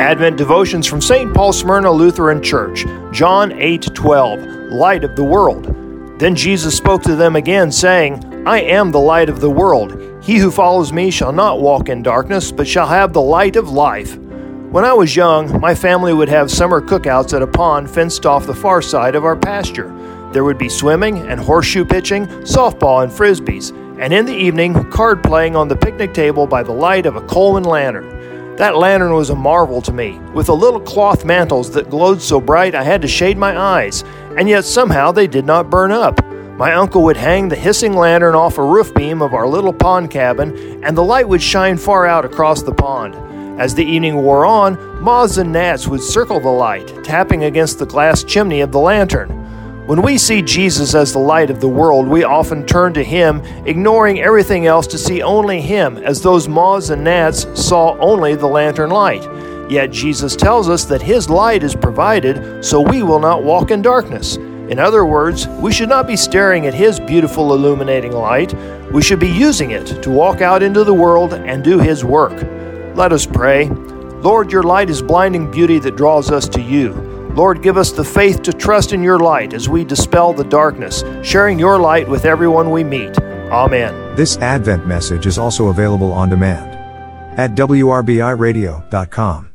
Advent devotions from St. Paul Smyrna Lutheran Church, John 8:12, Light of the World. Then Jesus spoke to them again, saying, I am the light of the world. He who follows me shall not walk in darkness, but shall have the light of life. When I was young, my family would have summer cookouts at a pond fenced off the far side of our pasture. There would be swimming and horseshoe pitching, softball and frisbees, and in the evening, card playing on the picnic table by the light of a Coleman lantern. That lantern was a marvel to me, with the little cloth mantles that glowed so bright I had to shade my eyes, and yet somehow they did not burn up. My uncle would hang the hissing lantern off a roof beam of our little pond cabin, and the light would shine far out across the pond. As the evening wore on, moths and gnats would circle the light, tapping against the glass chimney of the lantern. When we see Jesus as the light of the world, we often turn to Him, ignoring everything else to see only Him, as those moths and gnats saw only the lantern light. Yet Jesus tells us that His light is provided, so we will not walk in darkness. In other words, we should not be staring at His beautiful illuminating light. We should be using it to walk out into the world and do His work. Let us pray. Lord, your light is blinding beauty that draws us to you. Lord, give us the faith to trust in your light as we dispel the darkness, sharing your light with everyone we meet. Amen. This Advent message is also available on demand at WRBIRadio.com.